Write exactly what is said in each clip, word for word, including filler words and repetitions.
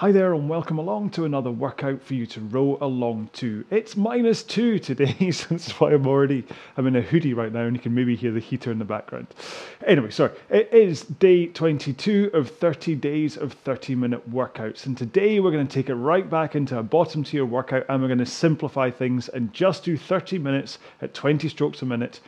Hi there and welcome along to another workout for you to row along to. It's minus two today, so that's why I'm already, I'm in a hoodie right now and you can maybe hear the heater in the background. Anyway, sorry, it is day twenty-two of thirty days of thirty minute workouts, and today we're going to take it right back into a bottom tier workout and we're going to simplify things and just do thirty minutes at twenty strokes a minute,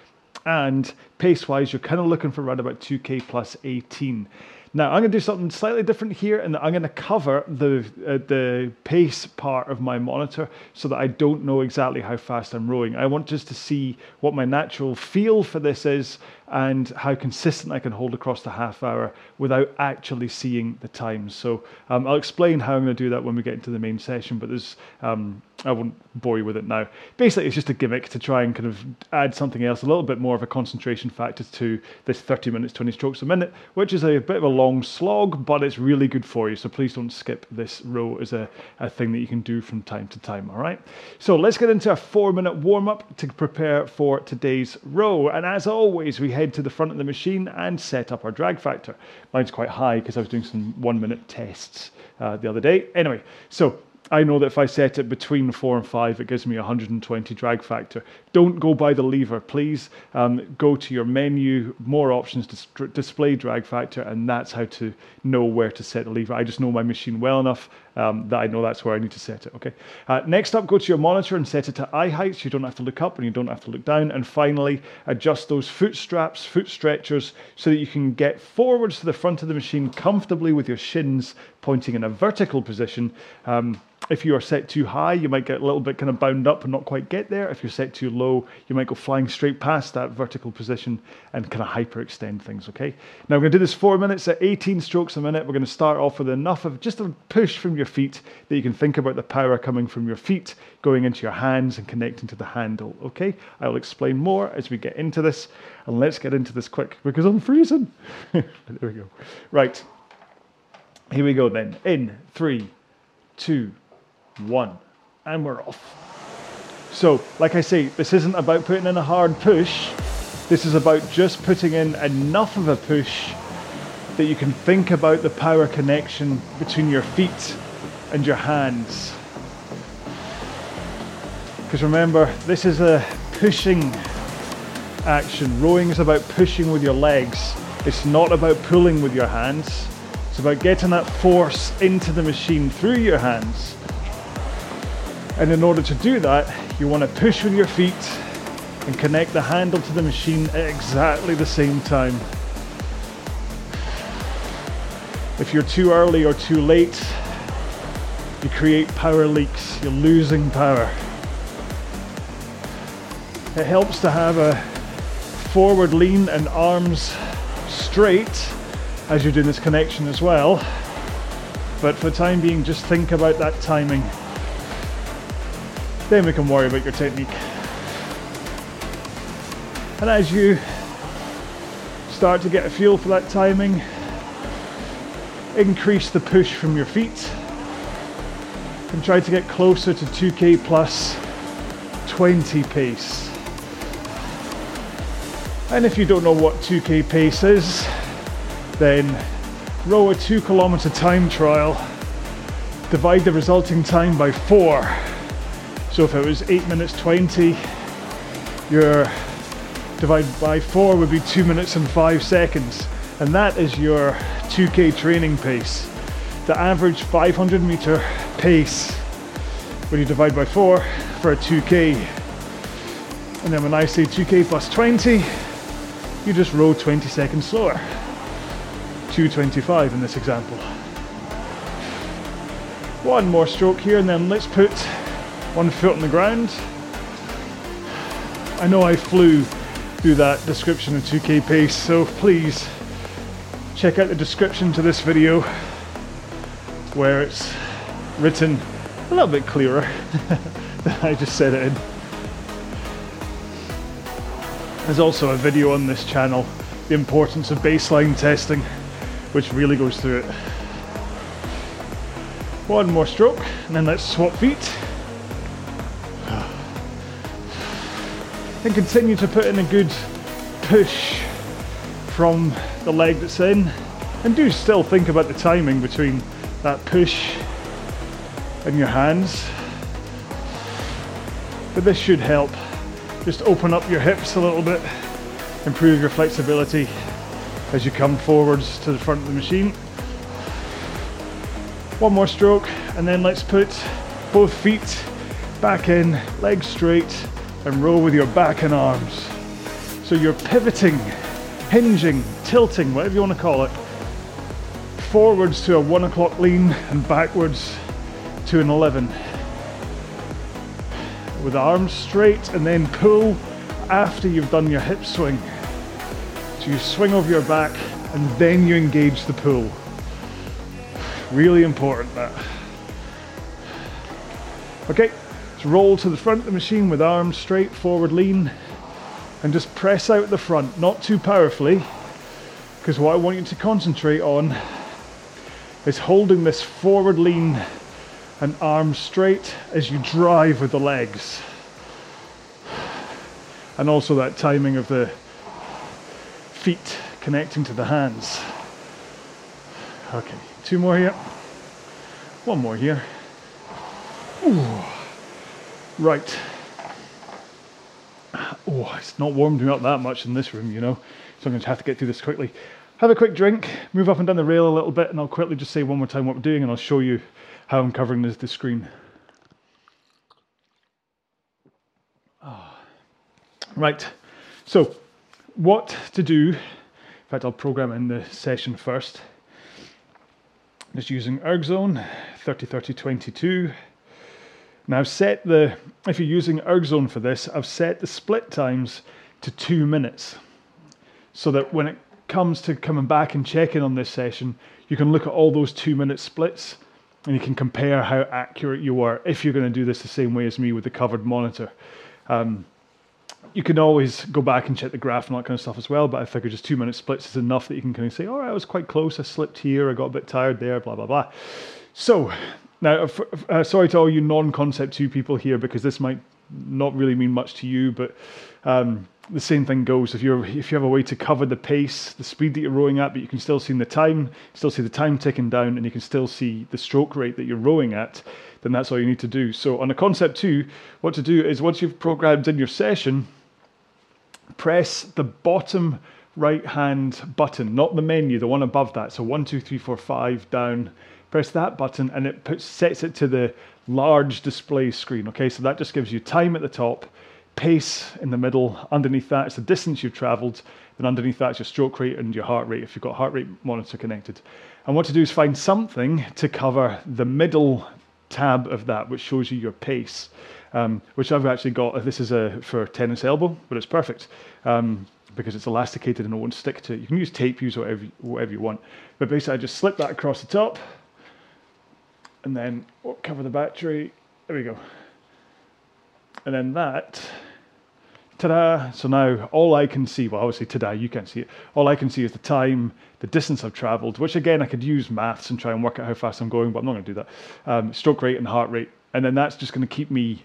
and pace wise you're kind of looking for around about two K plus eighteen. Now, I'm going to do something slightly different here, and I'm going to cover the uh, the pace part of my monitor so that I don't know exactly how fast I'm rowing. I want just to see what my natural feel for this is and how consistent I can hold across the half hour without actually seeing the times. So um, I'll explain how I'm going to do that when we get into the main session, but there's um, I won't bore you with it now. Basically, it's just a gimmick to try and kind of add something else, a little bit more of a concentration factor to this thirty minutes, twenty strokes a minute, which is a bit of a long slog, but it's really good for you. So please don't skip this row as a, a thing that you can do from time to time, all right? So let's get into a four minute warm up to prepare for today's row. And as always, we head to the front of the machine and set up our drag factor. Mine's quite high because I was doing some one minute tests uh, the other day. Anyway, so I know that if I set it between four and five, it gives me one hundred twenty drag factor. Don't go by the lever, please. Um, go to your menu, more options, dis display drag factor, and that's how to know where to set the lever. I just know my machine well enough um, that I know that's where I need to set it, okay? Uh, next up, go to your monitor and set it to eye height, so you don't have to look up and you don't have to look down. And finally, adjust those foot straps, foot stretchers, so that you can get forwards to the front of the machine comfortably with your shins pointing in a vertical position. Um, If you are set too high, you might get a little bit kind of bound up and not quite get there. If you're set too low, you might go flying straight past that vertical position and kind of hyperextend things, okay? Now we're going to do this four minutes at eighteen strokes a minute. We're going to start off with enough of just a push from your feet that you can think about the power coming from your feet, going into your hands and connecting to the handle, okay? I'll explain more as we get into this, and let's get into this quick because I'm freezing. There we go. Right. Here we go then. In three, two, one, and we're off. So like I say, this isn't about putting in a hard push. This is about just putting in enough of a push that you can think about the power connection between your feet and your hands, because remember, this is a pushing action. Rowing is about pushing with your legs. It's not about pulling with your hands. It's about getting that force into the machine through your hands. And in order to do that, you want to push with your feet and connect the handle to the machine at exactly the same time. If you're too early or too late, you create power leaks. You're losing power. It helps to have a forward lean and arms straight as you're doing this connection as well. But for the time being, just think about that timing. Then we can worry about your technique. And as you start to get a feel for that timing, increase the push from your feet and try to get closer to two K plus twenty pace. And if you don't know what two K pace is, then row a two kilometer time trial, divide the resulting time by four. So if it was eight minutes twenty, your divided by four would be two minutes and five seconds. And that is your two K training pace. The average five hundred meter pace when you divide by four for a two K. And then when I say two K plus twenty, you just row twenty seconds slower. two twenty-five in this example. One more stroke here, and then let's put one foot on the ground. I know I flew through that description of two K pace, so please check out the description to this video where it's written a little bit clearer than I just said it in. There's also a video on this channel, the importance of baseline testing, which really goes through it. One more stroke, and then let's swap feet. And continue to put in a good push from the leg that's in, and do still think about the timing between that push in your hands. But this should help. Just open up your hips a little bit, improve your flexibility as you come forwards to the front of the machine. One more stroke, and then let's put both feet back in, legs straight, and roll with your back and arms. So you're pivoting, hinging, tilting, whatever you want to call it, forwards to a one o'clock lean and backwards to an eleven. With the arms straight, and then pull after you've done your hip swing. So you swing over your back and then you engage the pull. Really important that. Okay, let's roll to the front of the machine with arms straight, forward lean, and just press out the front, not too powerfully, because what I want you to concentrate on is holding this forward lean and arms straight as you drive with the legs. And also that timing of the feet connecting to the hands. Okay, two more here. One more here. Ooh. Right. Oh, it's not warmed me up that much in this room, you know. So I'm going to have to get through this quickly. Have a quick drink, move up and down the rail a little bit, and I'll quickly just say one more time what we're doing, and I'll show you how I'm covering this, the screen. Oh. Right, so what to do, in fact I'll program in the session first. Just using ErgZone thirty thirty twenty-two. Now I've set the, if you're using ErgZone for this, I've set the split times to two minutes. So that when it comes to coming back and checking on this session, you can look at all those two minute splits and you can compare how accurate you are if you're going to do this the same way as me with the covered monitor. Um, you can always go back and check the graph and all that kind of stuff as well, but I figure just two minute splits is enough that you can kind of say, all right, I was quite close, I slipped here, I got a bit tired there, blah, blah, blah. So now, for, uh, sorry to all you non-Concept two people here, because this might not really mean much to you, but um, the same thing goes. If you're, if you have a way to cover the pace, the speed that you're rowing at, but you can still see the time, still see the time ticking down, and you can still see the stroke rate that you're rowing at, then that's all you need to do. So on a Concept two, what to do is once you've programmed in your session, press the bottom right hand button, not the menu, the one above that. So one, two, three, four, five down, press that button, and it puts, sets it to the large display screen. Okay, so that just gives you time at the top, pace in the middle, underneath that it's the distance you've traveled, then underneath that's your stroke rate and your heart rate if you've got heart rate monitor connected. And what to do is find something to cover the middle tab of that, which shows you your pace, um, which I've actually got. This is a for tennis elbow, but it's perfect um, because it's elasticated and it won't stick to it. You can use tape, use whatever, whatever you want, but basically I just slip that across the top and then oh, cover the battery, there we go, and then that, ta-da. So now all I can see, well obviously ta-da, you can't see it, all I can see is the time, the distance I've traveled, which again I could use maths and try and work out how fast I'm going, but I'm not going to do that. Um, stroke rate and heart rate, and then that's just going to keep me,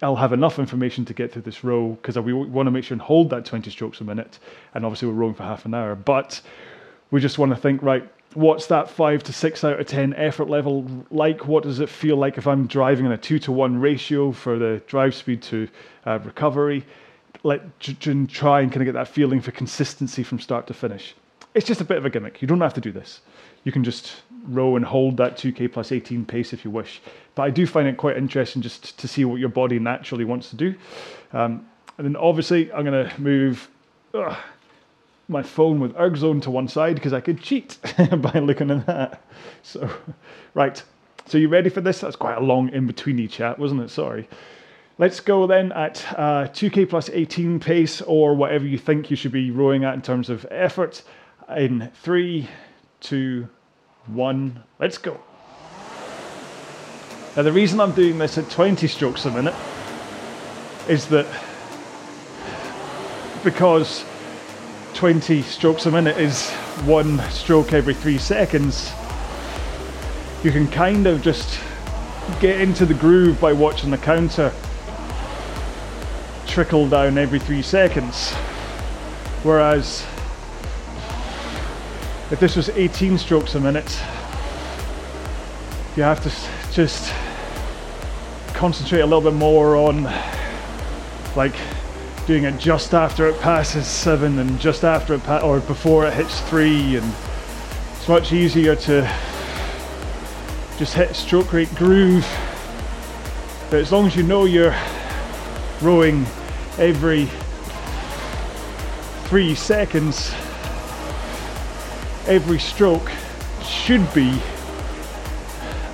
I'll have enough information to get through this row, because we want to make sure and hold that twenty strokes a minute, and obviously we're rowing for half an hour, but we just want to think, right, what's that five to six out of ten effort level like? What does it feel like if I'm driving in a two to one ratio for the drive speed to uh, recovery? Let try and kind of get that feeling for consistency from start to finish. It's just a bit of a gimmick. You don't have to do this. You can just row and hold that two K plus eighteen pace if you wish. But I do find it quite interesting just to see what your body naturally wants to do. Um, and then obviously I'm going to move... Ugh, my phone with ErgZone to one side because I could cheat by looking at that. So, right. So you ready for this? That's quite a long in-betweeny chat, wasn't it? Sorry. Let's go then at uh, two K plus eighteen pace or whatever you think you should be rowing at in terms of effort in three, two, one. Let's go. Now the reason I'm doing this at twenty strokes a minute is that because twenty strokes a minute is one stroke every three seconds. You can kind of just get into the groove by watching the counter trickle down every three seconds. Whereas if this was eighteen strokes a minute, you have to just concentrate a little bit more on like doing it just after it passes seven and just after it pa or before it hits three, and it's much easier to just hit stroke rate groove. But as long as you know you're rowing every three seconds, every stroke should be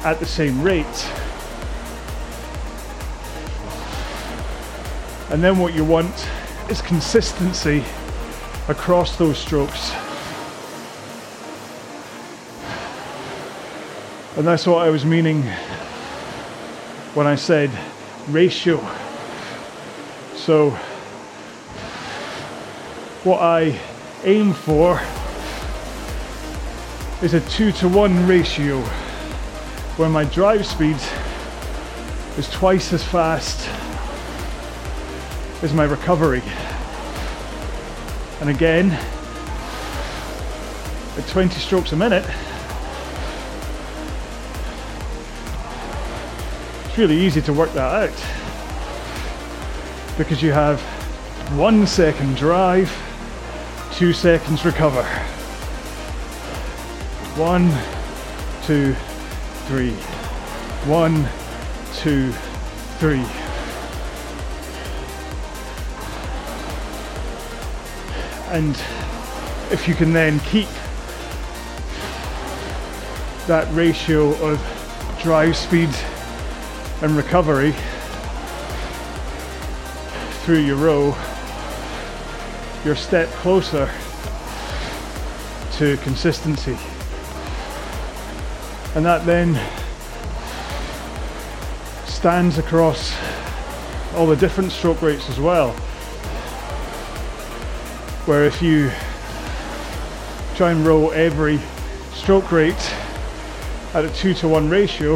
at the same rate. And then what you want is consistency across those strokes. And that's what I was meaning when I said ratio. So what I aim for is a two to one ratio, where my drive speed is twice as fast as my recovery. And again, at twenty strokes a minute, it's really easy to work that out, because you have one second drive, two seconds recover. One, two, three. One, two, three. And if you can then keep that ratio of drive speed and recovery through your row, you're a step closer to consistency. And that then stands across all the different stroke rates as well, where if you try and row every stroke rate at a two to one ratio,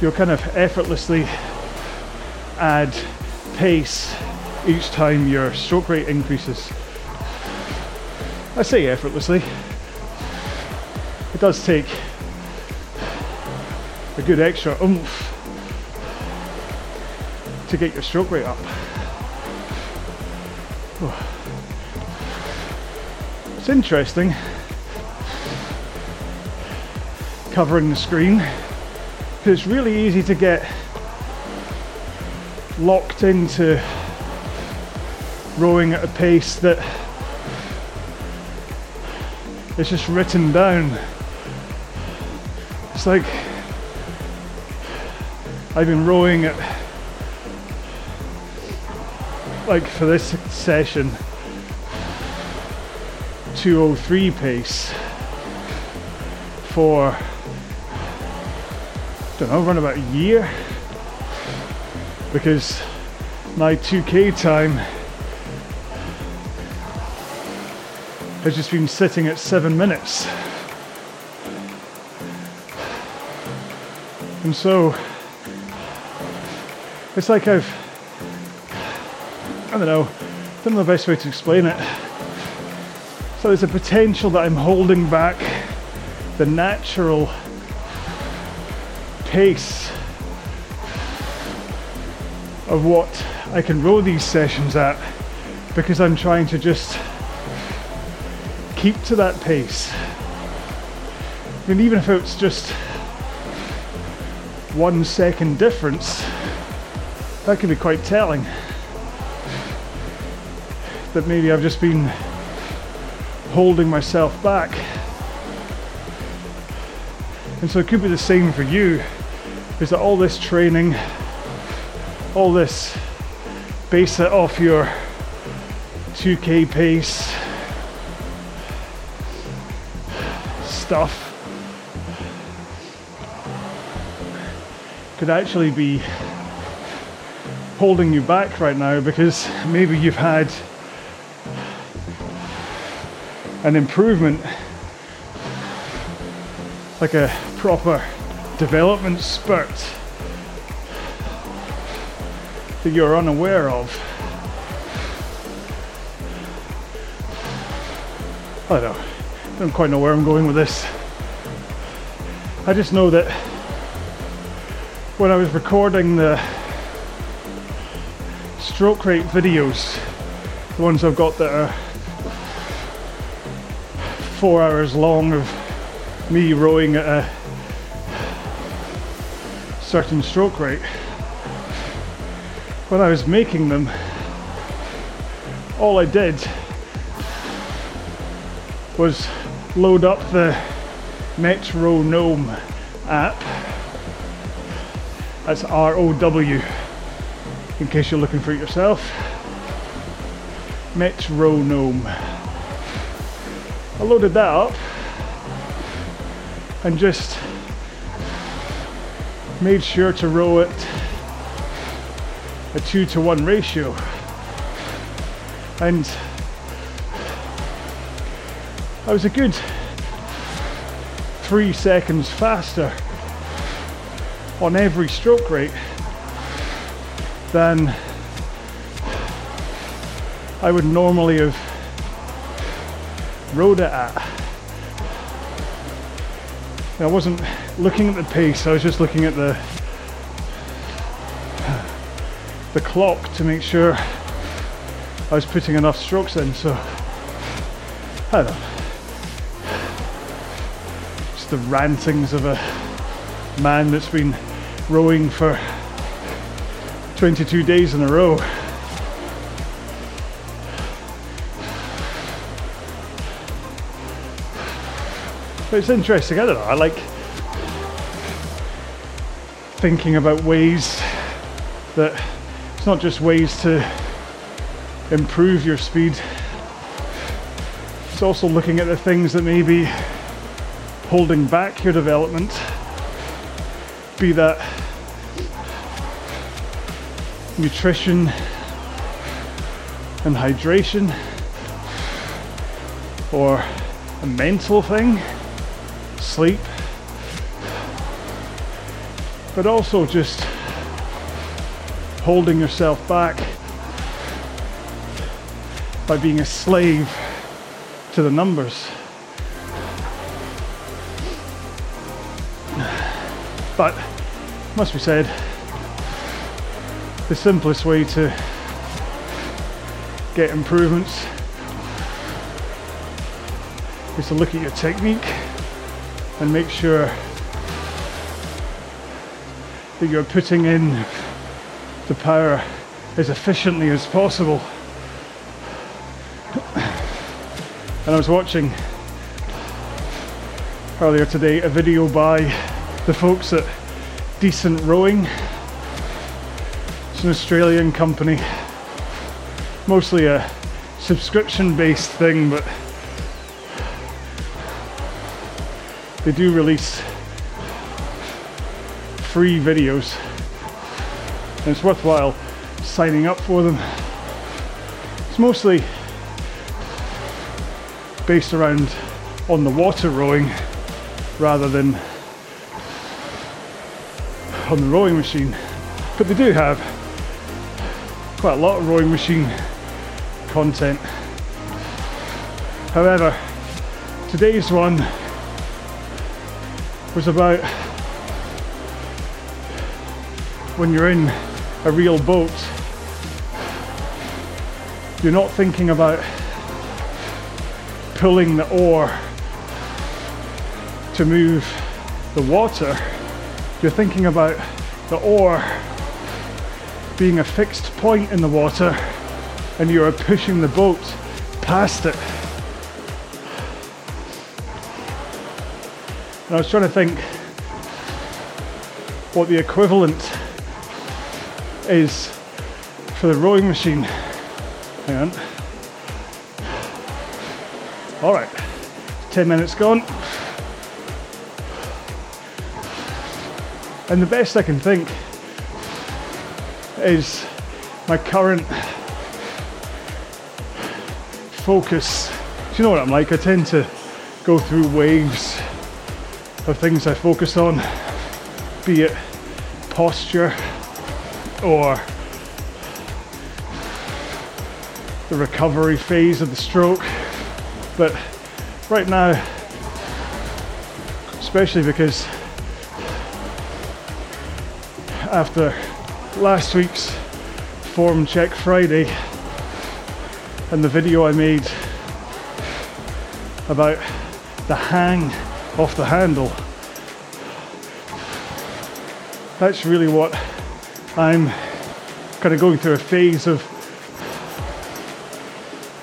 you'll kind of effortlessly add pace each time your stroke rate increases. I say effortlessly, it does take a good extra oomph to get your stroke rate up. It's interesting covering the screen, because it's really easy to get locked into rowing at a pace that it's just written down. It's like I've been rowing at, like for this session, two oh three pace for, I don't know, run about a year, because my two K time has just been sitting at seven minutes. And so it's like I've, I don't know, I don't know the best way to explain it. So there's a potential that I'm holding back the natural pace of what I can row these sessions at, because I'm trying to just keep to that pace. I mean, even if it's just one second difference, that can be quite telling. That maybe I've just been holding myself back. And so it could be the same for you, is that all this training, all this base it off your two K pace stuff could actually be holding you back right now, because maybe you've had an improvement, like a proper development spurt that you're unaware of. I don't know. I don't quite know where I'm going with this. I just know that when I was recording the stroke rate videos, the ones I've got that are four hours long of me rowing at a certain stroke rate, when I was making them, all I did was load up the Metro Gnome app. That's R O W, in case you're looking for it yourself. Metro Gnome. I loaded that up and just made sure to row it a two to one ratio. And I was a good three seconds faster on every stroke rate than I would normally have rowed it at. I wasn't looking at the pace, I was just looking at the the clock to make sure I was putting enough strokes in, so I don't know. The rantings of a man that's been rowing for twenty-two days in a row. But it's interesting, I don't know, I like thinking about ways that it's not just ways to improve your speed, it's also looking at the things that maybe holding back your development, be that nutrition and hydration, or a mental thing, sleep, but also just holding yourself back by being a slave to the numbers. But, must be said, the simplest way to get improvements is to look at your technique and make sure that you're putting in the power as efficiently as possible. And I was watching earlier today a video by the folks at Decent Rowing. It's an Australian company, mostly a subscription-based thing, but they do release free videos, and it's worthwhile signing up for them. It's mostly based around on the water rowing rather than on the rowing machine, but they do have quite a lot of rowing machine content. However, today's one was about when you're in a real boat, you're not thinking about pulling the oar to move the water. You're thinking about the oar being a fixed point in the water and you're pushing the boat past it. And I was trying to think what the equivalent is for the rowing machine. Hang on. All right, ten minutes gone. And the best I can think is my current focus. Do you know what I'm like? I tend to go through waves of things I focus on, be it posture or the recovery phase of the stroke. But right now, especially because after last week's form check Friday and the video I made about the hang off the handle. That's really what I'm kind of going through a phase of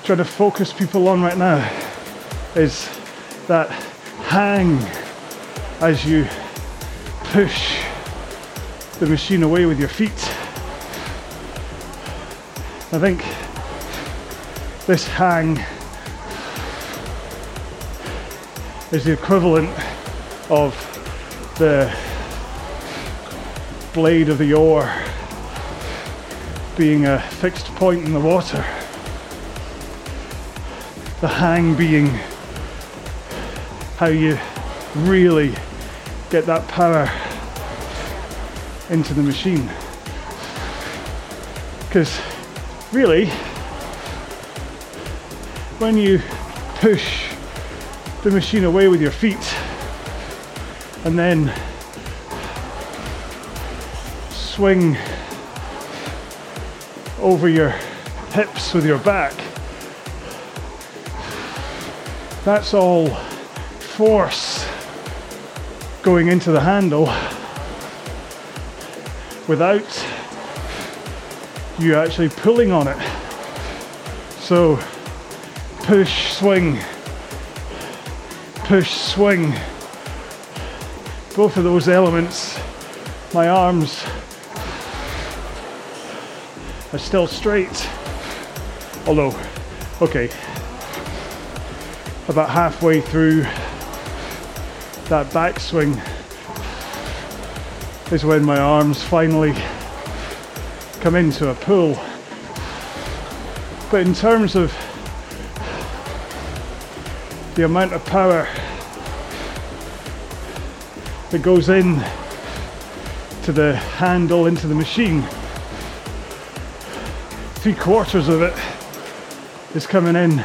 trying to focus people on right now, is that hang as you push the machine away with your feet. I think this hang is the equivalent of the blade of the oar being a fixed point in the water. The hang being how you really get that power into the machine. Because really, when you push the machine away with your feet and then swing over your hips with your back, that's all force going into the handle without you actually pulling on it. So push, swing, push, swing. Both of those elements, my arms are still straight. Although, okay, about halfway through that backswing is when my arms finally come into a pull. But in terms of the amount of power that goes in to the handle, into the machine, three quarters of it is coming in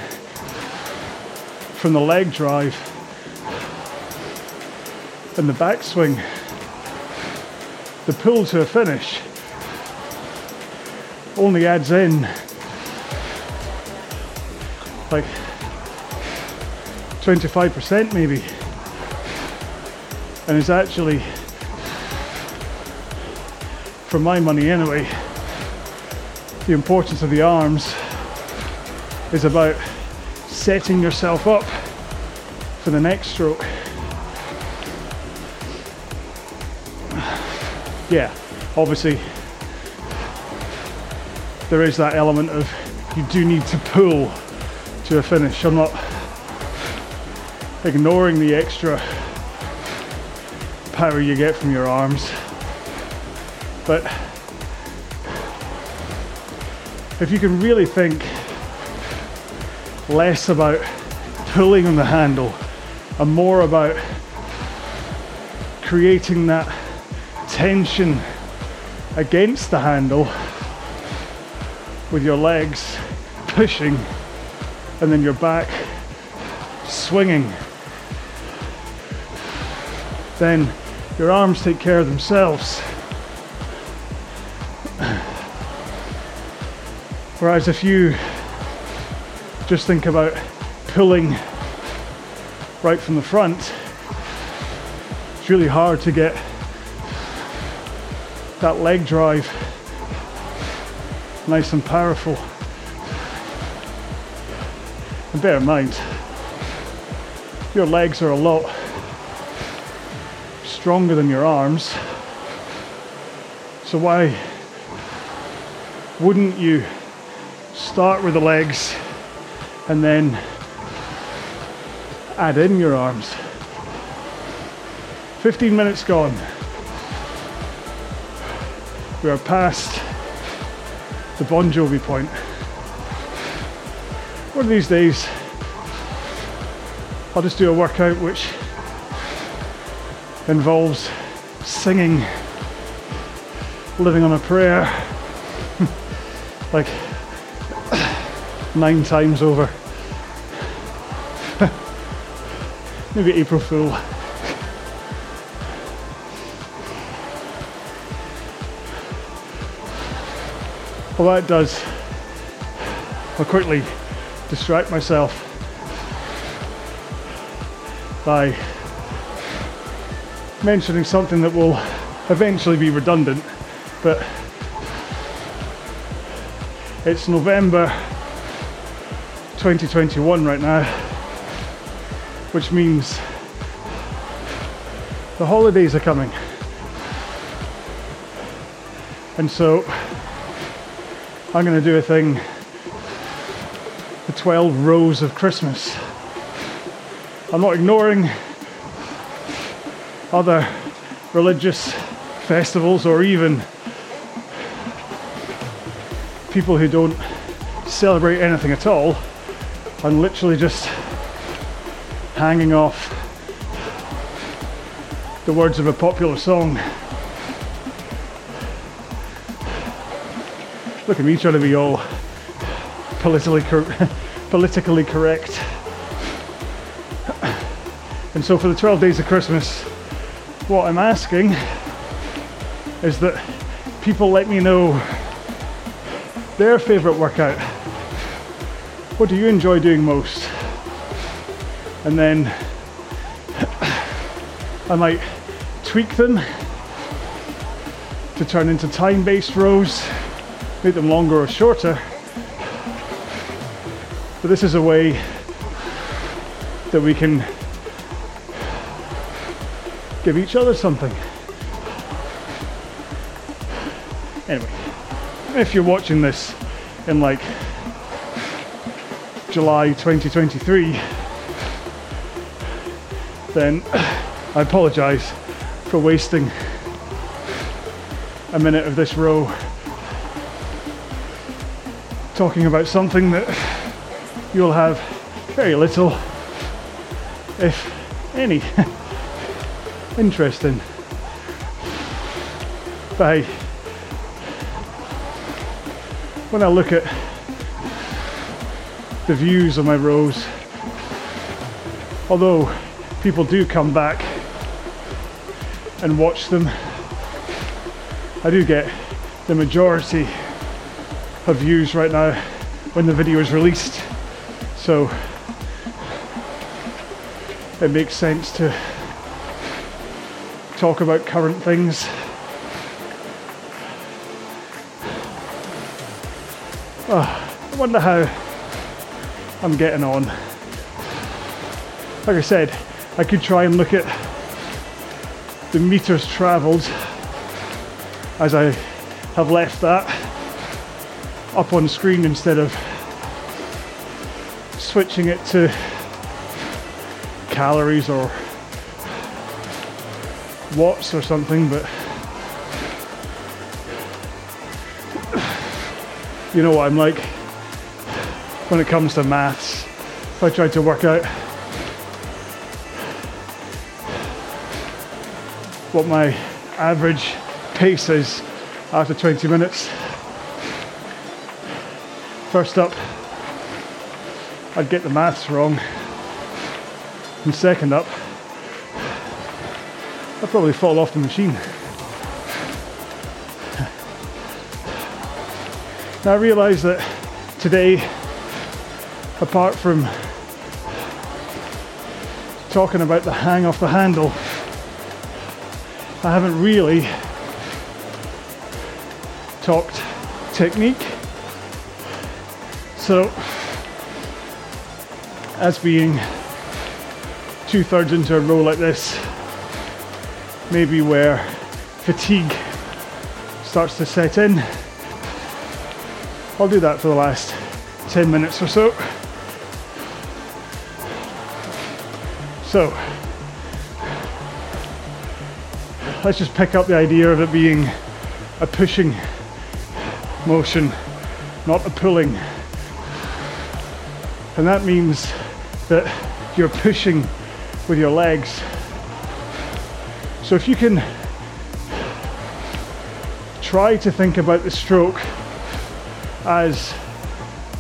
from the leg drive and the backswing, the pull to a finish only adds in like twenty-five percent maybe, and is actually, for my money anyway, the importance of the arms is about setting yourself up for the next stroke. Yeah, obviously there is that element of you do need to pull to a finish. I'm not ignoring the extra power you get from your arms, but if you can really think less about pulling on the handle and more about creating that tension against the handle with your legs pushing and then your back swinging, then your arms take care of themselves. Whereas if you just think about pulling right from the front, it's really hard to get that leg drive nice and powerful. And bear in mind, your legs are a lot stronger than your arms, so why wouldn't you start with the legs and then add in your arms? fifteen minutes gone. We are past the Bon Jovi point. One of these days, I'll just do a workout which involves singing, living on a prayer, like nine times over. Maybe April Fool. All that does, I'll quickly distract myself by mentioning something that will eventually be redundant, but it's November twenty twenty-one right now, which means the holidays are coming. And so I'm going to do a thing, the twelve rows of Christmas. I'm not ignoring other religious festivals or even people who don't celebrate anything at all. I'm literally just hanging off the words of a popular song. Look at me trying to be all politically cor- politically correct. And so for the twelve days of Christmas, what I'm asking is that people let me know their favourite workout. What do you enjoy doing most? And then I might tweak them to turn into time-based rows, make them longer or shorter. But this is a way that we can give each other something. Anyway, if you're watching this in like July twenty twenty-three, then I apologise for wasting a minute of this row talking about something that you'll have very little, if any, interest in. But when I look at the views on my rows, although people do come back and watch them, I do get the majority of views right now when the video is released, so it makes sense to talk about current things. Oh, I wonder how I'm getting on. Like I said, I could try and look at the meters travelled as I have left that up on screen instead of switching it to calories or watts or something, but you know what I'm like when it comes to maths. If I tried to work out what my average pace is after twenty minutes, first up, I'd get the maths wrong, and second up, I'd probably fall off the machine. Now I realise that today, apart from talking about the hang off the handle, I haven't really talked technique. So, as being two thirds into a row like this, maybe where fatigue starts to set in, I'll do that for the last ten minutes or so. So, let's just pick up the idea of it being a pushing motion, not a pulling. And that means that you're pushing with your legs. So if you can try to think about the stroke as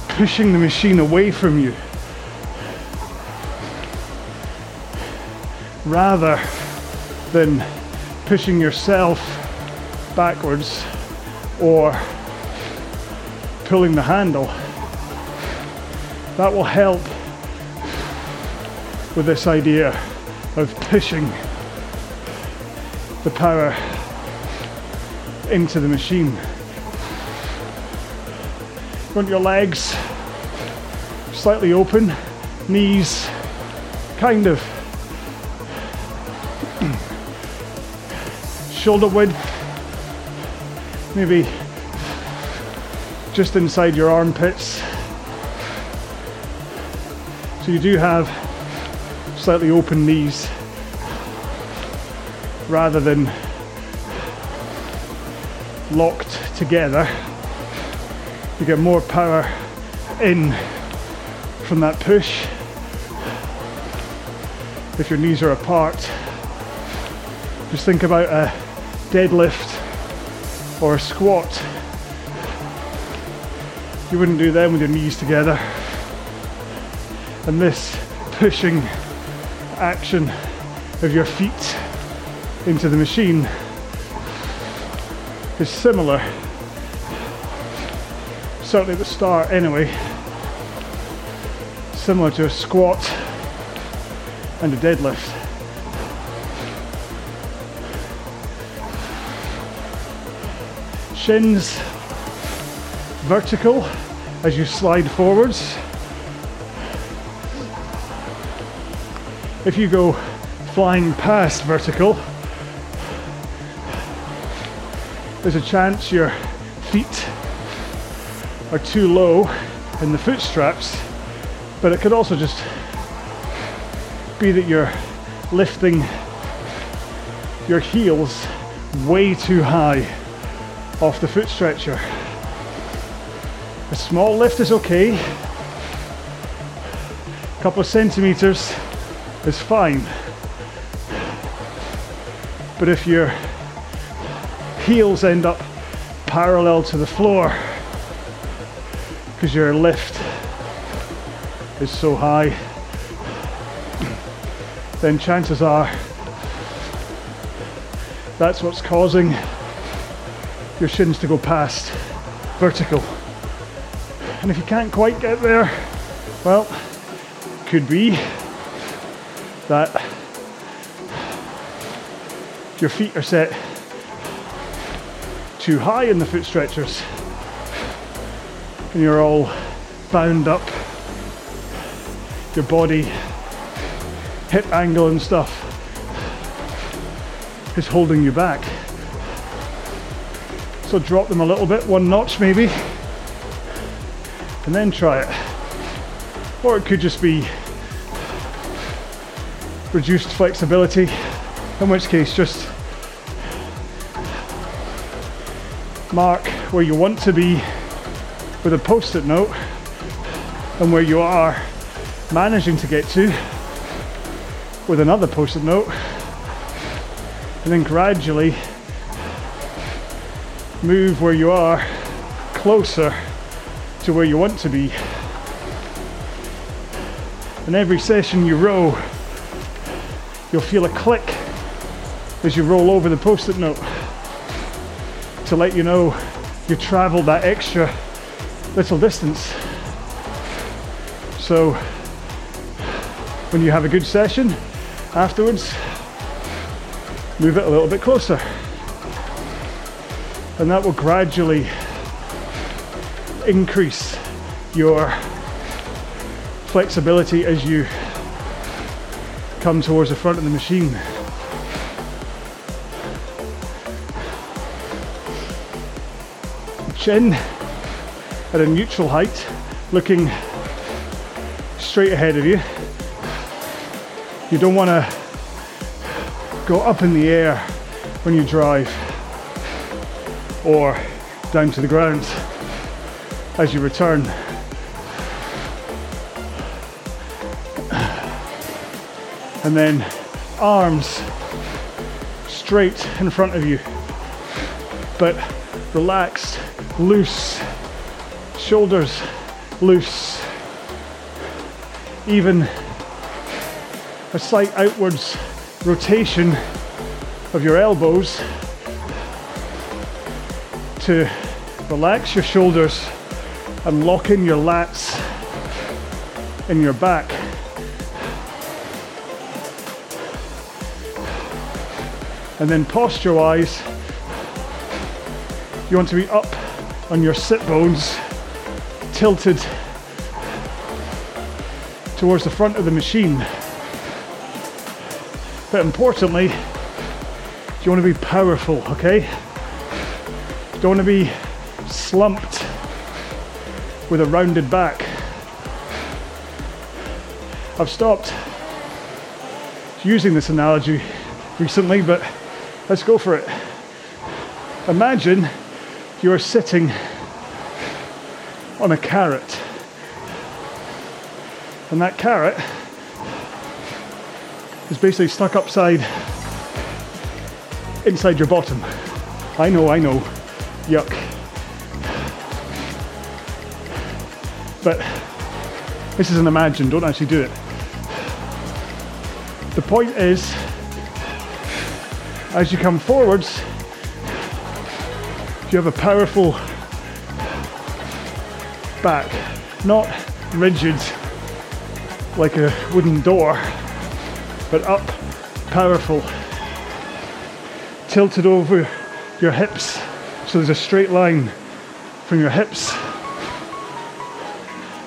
pushing the machine away from you, rather than pushing yourself backwards or pulling the handle. That will help with this idea of pushing the power into the machine. You want your legs slightly open, knees kind of shoulder width, maybe just inside your armpits. So you do have slightly open knees rather than locked together. You get more power in from that push. If your knees are apart, just think about a deadlift or a squat. You wouldn't do them with your knees together. And this pushing action of your feet into the machine is similar, certainly at the start anyway, similar to a squat and a deadlift. Shins vertical as you slide forwards. If you go flying past vertical, there's a chance your feet are too low in the foot straps, but it could also just be that you're lifting your heels way too high off the foot stretcher. A small lift is okay, a couple of centimeters is fine, but if your heels end up parallel to the floor because your lift is so high, then chances are that's what's causing your shins to go past vertical. And if you can't quite get there, well, could be that your feet are set too high in the foot stretchers and you're all bound up, your body, hip angle and stuff is holding you back. So drop them a little bit, one notch maybe, and then try it. Or it could just be reduced flexibility, in which case just mark where you want to be with a post-it note and where you are managing to get to with another post-it note, and then gradually move where you are closer to where you want to be. And every session you row, you'll feel a click as you roll over the post-it note to let you know you traveled that extra little distance. So when you have a good session afterwards, move it a little bit closer, and that will gradually increase your flexibility as you come towards the front of the machine. Chin at a neutral height, looking straight ahead of you. You don't want to go up in the air when you drive or down to the ground as you return. And then arms straight in front of you, but relaxed, loose, shoulders loose, even a slight outwards rotation of your elbows to relax your shoulders and lock in your lats and your back. And then posture-wise, you want to be up on your sit bones, tilted towards the front of the machine. But importantly, you want to be powerful, okay? You don't want to be slumped with a rounded back. I've stopped using this analogy recently, but let's go for it. Imagine you're sitting on a carrot, and that carrot is basically stuck upside inside your bottom. I know, I know, yuck. But this is an imagine, don't actually do it. The point is, as you come forwards, you have a powerful back, not rigid like a wooden door, but up, powerful, tilted over your hips, so there's a straight line from your hips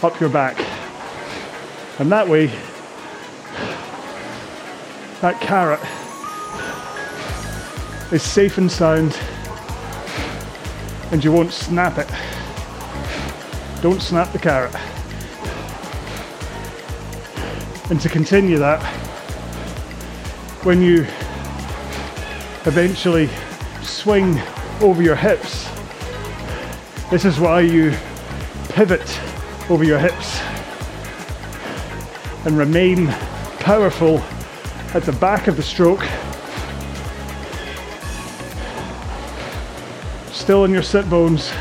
up your back, and that way, that carrot is safe and sound, and you won't snap it. Don't snap the carrot. And to continue that, when you eventually swing over your hips, this is why you pivot over your hips and remain powerful at the back of the stroke, still in your sit bones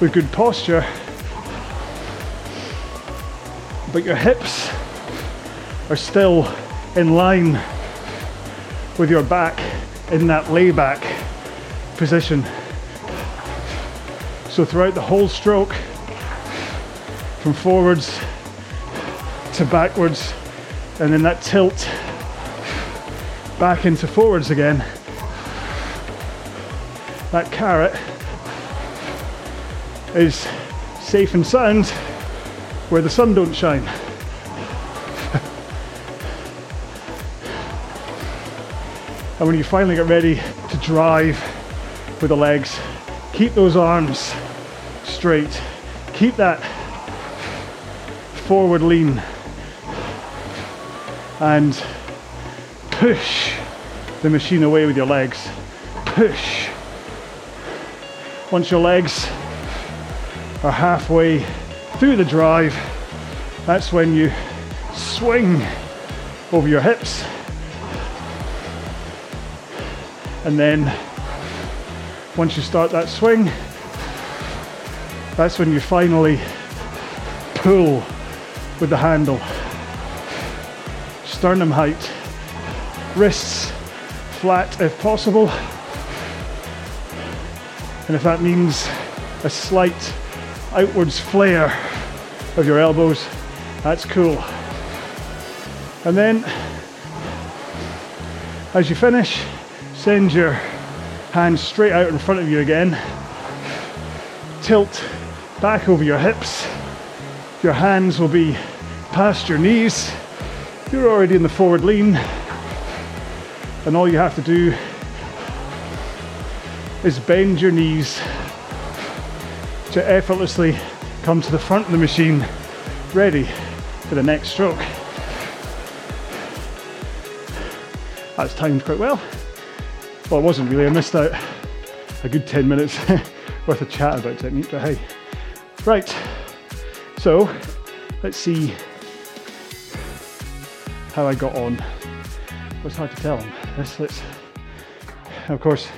with good posture, but your hips are still in line with your back in that layback position. So throughout the whole stroke, from forwards to backwards, and then that tilt back into forwards again, that carrot is safe and sound where the sun don't shine. And when you finally get ready to drive with the legs, keep those arms straight. Keep that forward lean and push the machine away with your legs. Push. Once your legs are halfway through the drive, that's when you swing over your hips, and then once you start that swing, that's when you finally pull with the handle. Sternum height, wrists flat if possible, and if that means a slight outwards flare of your elbows, that's cool. And then as you finish, send your hands straight out in front of you again, tilt back over your hips, your hands will be past your knees, you're already in the forward lean, and all you have to do is bend your knees to effortlessly come to the front of the machine, ready for the next stroke. That's timed quite well. Well, it wasn't really, I missed out a good ten minutes worth of chat about technique, but hey. Right, so let's see how I got on. It was hard to tell. Let's, let's, of course,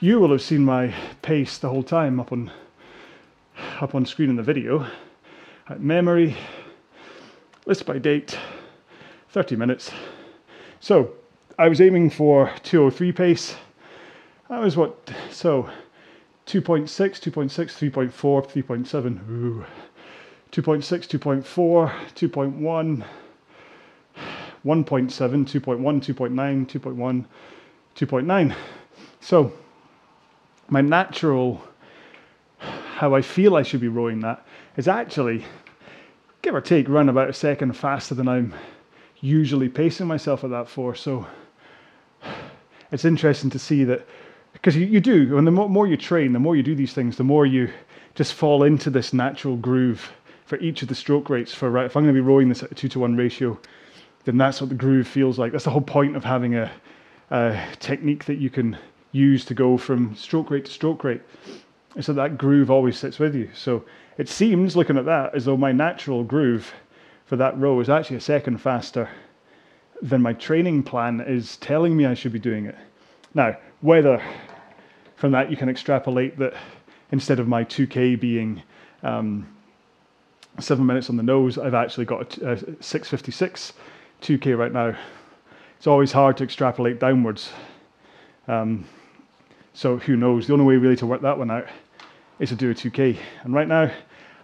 you will have seen my pace the whole time up on up on screen in the video. At memory, list by date, thirty minutes. So I was aiming for two oh three pace. That was what, so two point six, two point six, three point four, three point seven, two point six, two point four, two point one, one point seven, two point one, two point nine, two point one, two point nine. So my natural, how I feel I should be rowing that, is actually, give or take, run about a second faster than I'm usually pacing myself at that for. So it's interesting to see that, because you, you do, and the more you train, the more you do these things, the more you just fall into this natural groove for each of the stroke rates. For, right, if I'm going to be rowing this at a two to one ratio, then that's what the groove feels like. That's the whole point of having a, a technique that you can use to go from stroke rate to stroke rate. And so that groove always sits with you. So it seems, looking at that, as though my natural groove for that row is actually a second faster than my training plan is telling me I should be doing it. Now, whether from that you can extrapolate that instead of my two K being um, seven minutes on the nose, I've actually got a, a six fifty-six two K right now. It's always hard to extrapolate downwards. Um, so who knows? The only way really to work that one out is to do a two K. And right now,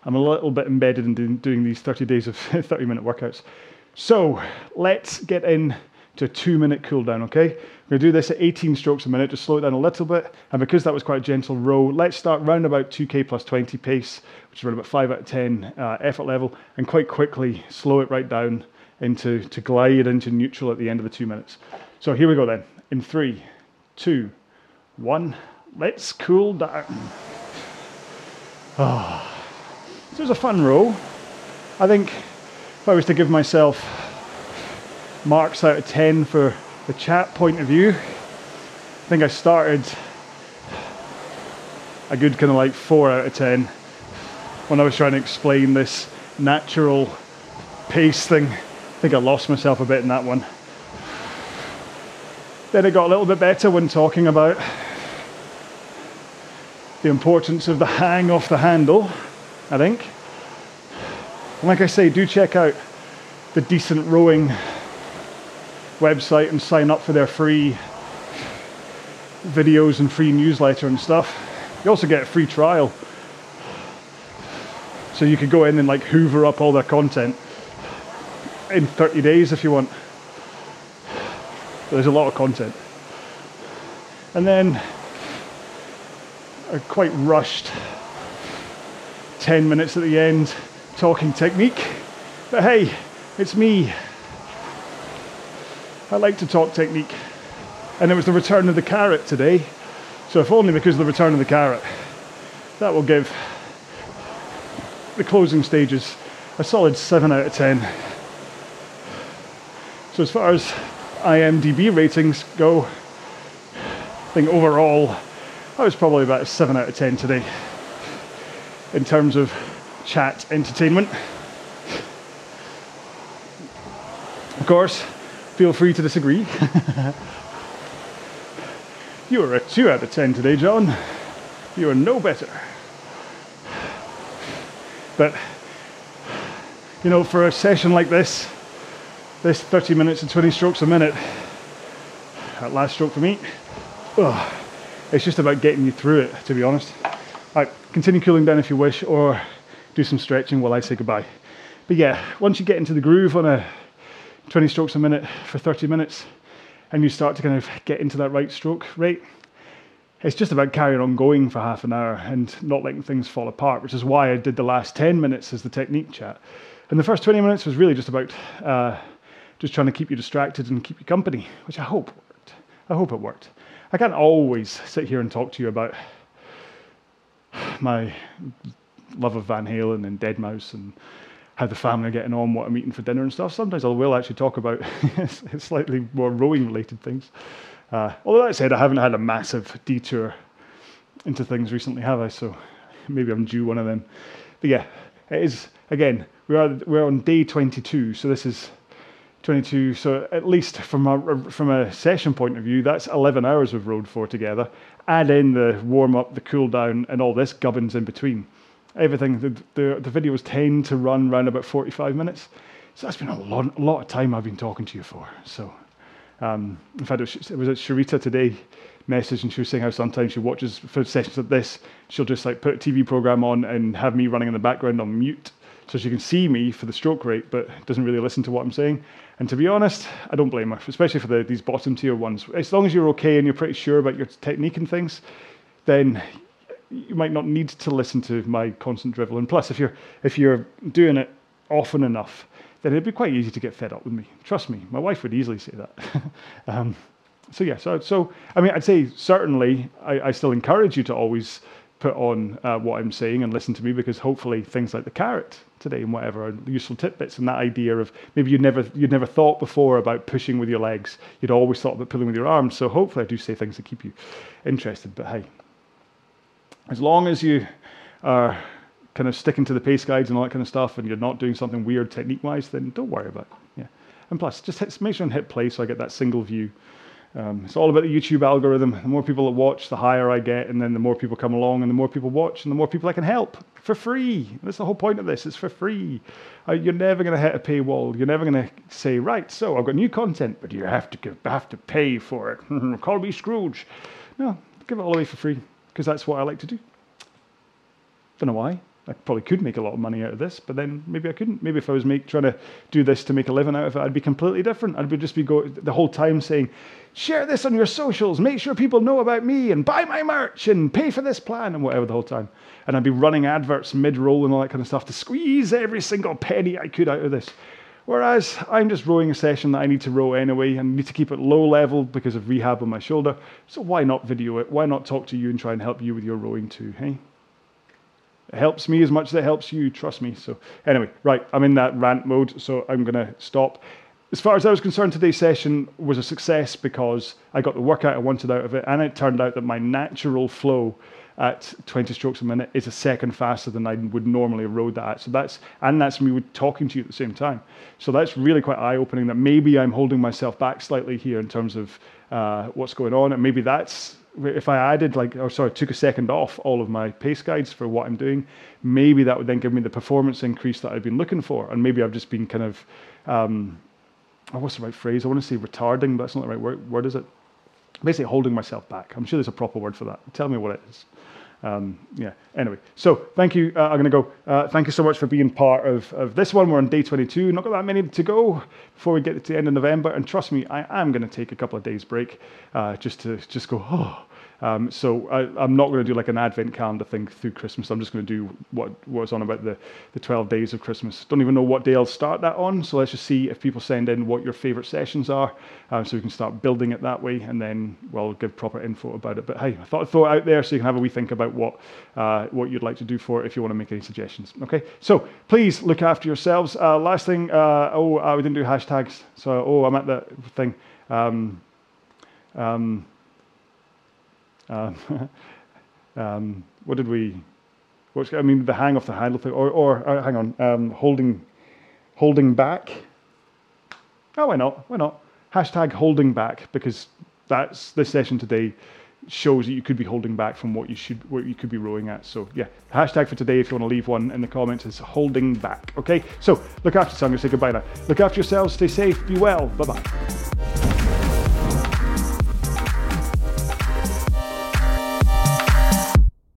I'm a little bit embedded in doing these thirty days of thirty minute workouts. So let's get in to a two minute cool down, okay? We're gonna do this at eighteen strokes a minute, just slow it down a little bit. And because that was quite a gentle row, let's start round about two K plus twenty pace, which is around about five out of ten uh, effort level, and quite quickly slow it right down into to glide into neutral at the end of the two minutes. So here we go then, in three, two, one, let's cool down. Oh. So it was a fun row. I think if I was to give myself marks out of ten for the chat point of view, I think I started a good kind of like four out of ten when I was trying to explain this natural pace thing. I think I lost myself a bit in that one. Then it got a little bit better when talking about the importance of the hang off the handle, I think. And like I say, do check out the Decent Rowing website and sign up for their free videos and free newsletter and stuff. You also get a free trial, so you could go in and like hoover up all their content in thirty days if you want. There's a lot of content. And then a quite rushed ten minutes at the end talking technique, but hey, it's me. I like to talk technique, and it was the return of the carrot today, so if only because of the return of the carrot, that will give the closing stages a solid seven out of ten. So as far as I M D B ratings go, I think overall I was probably about a seven out of ten today in terms of chat entertainment. Of course, feel free to disagree. You were a two out of ten today, John. You are no better. But, you know, for a session like this, this thirty minutes and twenty strokes a minute, that last stroke for me, oh, it's just about getting you through it, to be honest. All right, continue cooling down if you wish, or do some stretching while I say goodbye. But yeah, once you get into the groove on a twenty strokes a minute for thirty minutes, and you start to kind of get into that right stroke rate, it's just about carrying on going for half an hour and not letting things fall apart, which is why I did the last ten minutes as the technique chat. And the first twenty minutes was really just about uh, just trying to keep you distracted and keep you company, which I hope worked. I hope it worked. I can't always sit here and talk to you about my love of Van Halen and Deadmau five and how the family are getting on, what I'm eating for dinner and stuff. Sometimes I will actually talk about slightly more rowing related things. Uh, although that said, I haven't had a massive detour into things recently, have I? So maybe I'm due one of them. But yeah, it is, again, we are, we're on day twenty-two. So this is twenty-two. So at least from a, from a session point of view, that's eleven hours we've rowed for together. Add in the warm up, the cool down and all this gubbins in between. Everything, the, the, the videos tend to run around about forty-five minutes. So that's been a lot, a lot of time I've been talking to you for. So Um, in fact, it was at Sharita today message, and she was saying how sometimes she watches for sessions like this, she'll just like put a T V program on and have me running in the background on mute so she can see me for the stroke rate, but doesn't really listen to what I'm saying. And to be honest, I don't blame her, especially for the, these bottom tier ones. As long as you're okay and you're pretty sure about your technique and things, then you might not need to listen to my constant drivel. And plus, if you're, if you're doing it often enough, then it'd be quite easy to get fed up with me. Trust me, my wife would easily say that. um, so yeah, so, so I mean, I'd say certainly I, I still encourage you to always put on uh, what I'm saying and listen to me, because hopefully things like the carrot today and whatever are useful tidbits, and that idea of maybe you'd never, you'd never thought before about pushing with your legs. You'd always thought about pulling with your arms. So hopefully I do say things that keep you interested, but hey, as long as you are kind of sticking to the pace guides and all that kind of stuff, and you're not doing something weird technique-wise, then don't worry about it. Yeah. And plus, just hit, make sure and hit play so I get that single view. Um, it's all about the YouTube algorithm. The more people that watch, the higher I get, and then the more people come along, and the more people watch, and the more people I can help for free. That's the whole point of this. It's for free. Uh, you're never going to hit a paywall. You're never going to say, right, so I've got new content, but you have to give, have to pay for it. Call me Scrooge. No, give it all away for free, because that's what I like to do. Don't know why. I probably could make a lot of money out of this, but then maybe I couldn't. Maybe if I was make, trying to do this to make a living out of it, I'd be completely different. I'd be just be go the whole time saying, share this on your socials, make sure people know about me, and buy my merch, and pay for this plan, and whatever the whole time. And I'd be running adverts mid-roll and all that kind of stuff to squeeze every single penny I could out of this. Whereas I'm just rowing a session that I need to row anyway, and need to keep it low level because of rehab on my shoulder. So why not video it? Why not talk to you and try and help you with your rowing too, hey? It helps me as much as it helps you, trust me. So anyway, right, I'm in that rant mode, so I'm going to stop. As far as I was concerned, today's session was a success because I got the workout I wanted out of it, and it turned out that my natural flow at twenty strokes a minute is a second faster than I would normally row that at. So that's, and that's me talking to you at the same time. So that's really quite eye-opening, that maybe I'm holding myself back slightly here in terms of uh, what's going on, and maybe that's... If I added like, or sorry, took a second off all of my pace guides for what I'm doing, maybe that would then give me the performance increase that I've been looking for. And maybe I've just been kind of, um, oh, what's the right phrase? I want to say retarding, but that's not the right word, word, is it? Basically holding myself back. I'm sure there's a proper word for that. Tell me what it is. Um, yeah, anyway, so thank you. Uh, I'm going to go. Uh, thank you so much for being part of, of this one. We're on day twenty-two. Not got that many to go before we get to the end of November. And trust me, I am going to take a couple of days break uh, just to just go, oh. Um, so I, I'm not going to do like an advent calendar thing through Christmas. I'm just going to do what, what was on about the, the twelve days of Christmas. Don't even know what day I'll start that on. So let's just see if people send in what your favorite sessions are, uh, so we can start building it that way, and then we'll give proper info about it. But hey, I thought I throw it out there so you can have a wee think about what, uh, what you'd like to do for it if you want to make any suggestions. Okay, so please look after yourselves. Uh, last thing, uh, oh, uh, we didn't do hashtags. So, oh, I'm at that thing. Um, um, Um, um, what did we? What's, I mean, the hang off the handle thing, or, or uh, hang on, um, holding, holding back. Oh, why not? Why not? Hashtag holding back, because that's this session today shows that you could be holding back from what you should, what you could be rowing at. So yeah, hashtag for today, if you want to leave one in the comments, is holding back. Okay, so look after yourself. I'm gonna say goodbye now. Look after yourselves. Stay safe. Be well. Bye bye.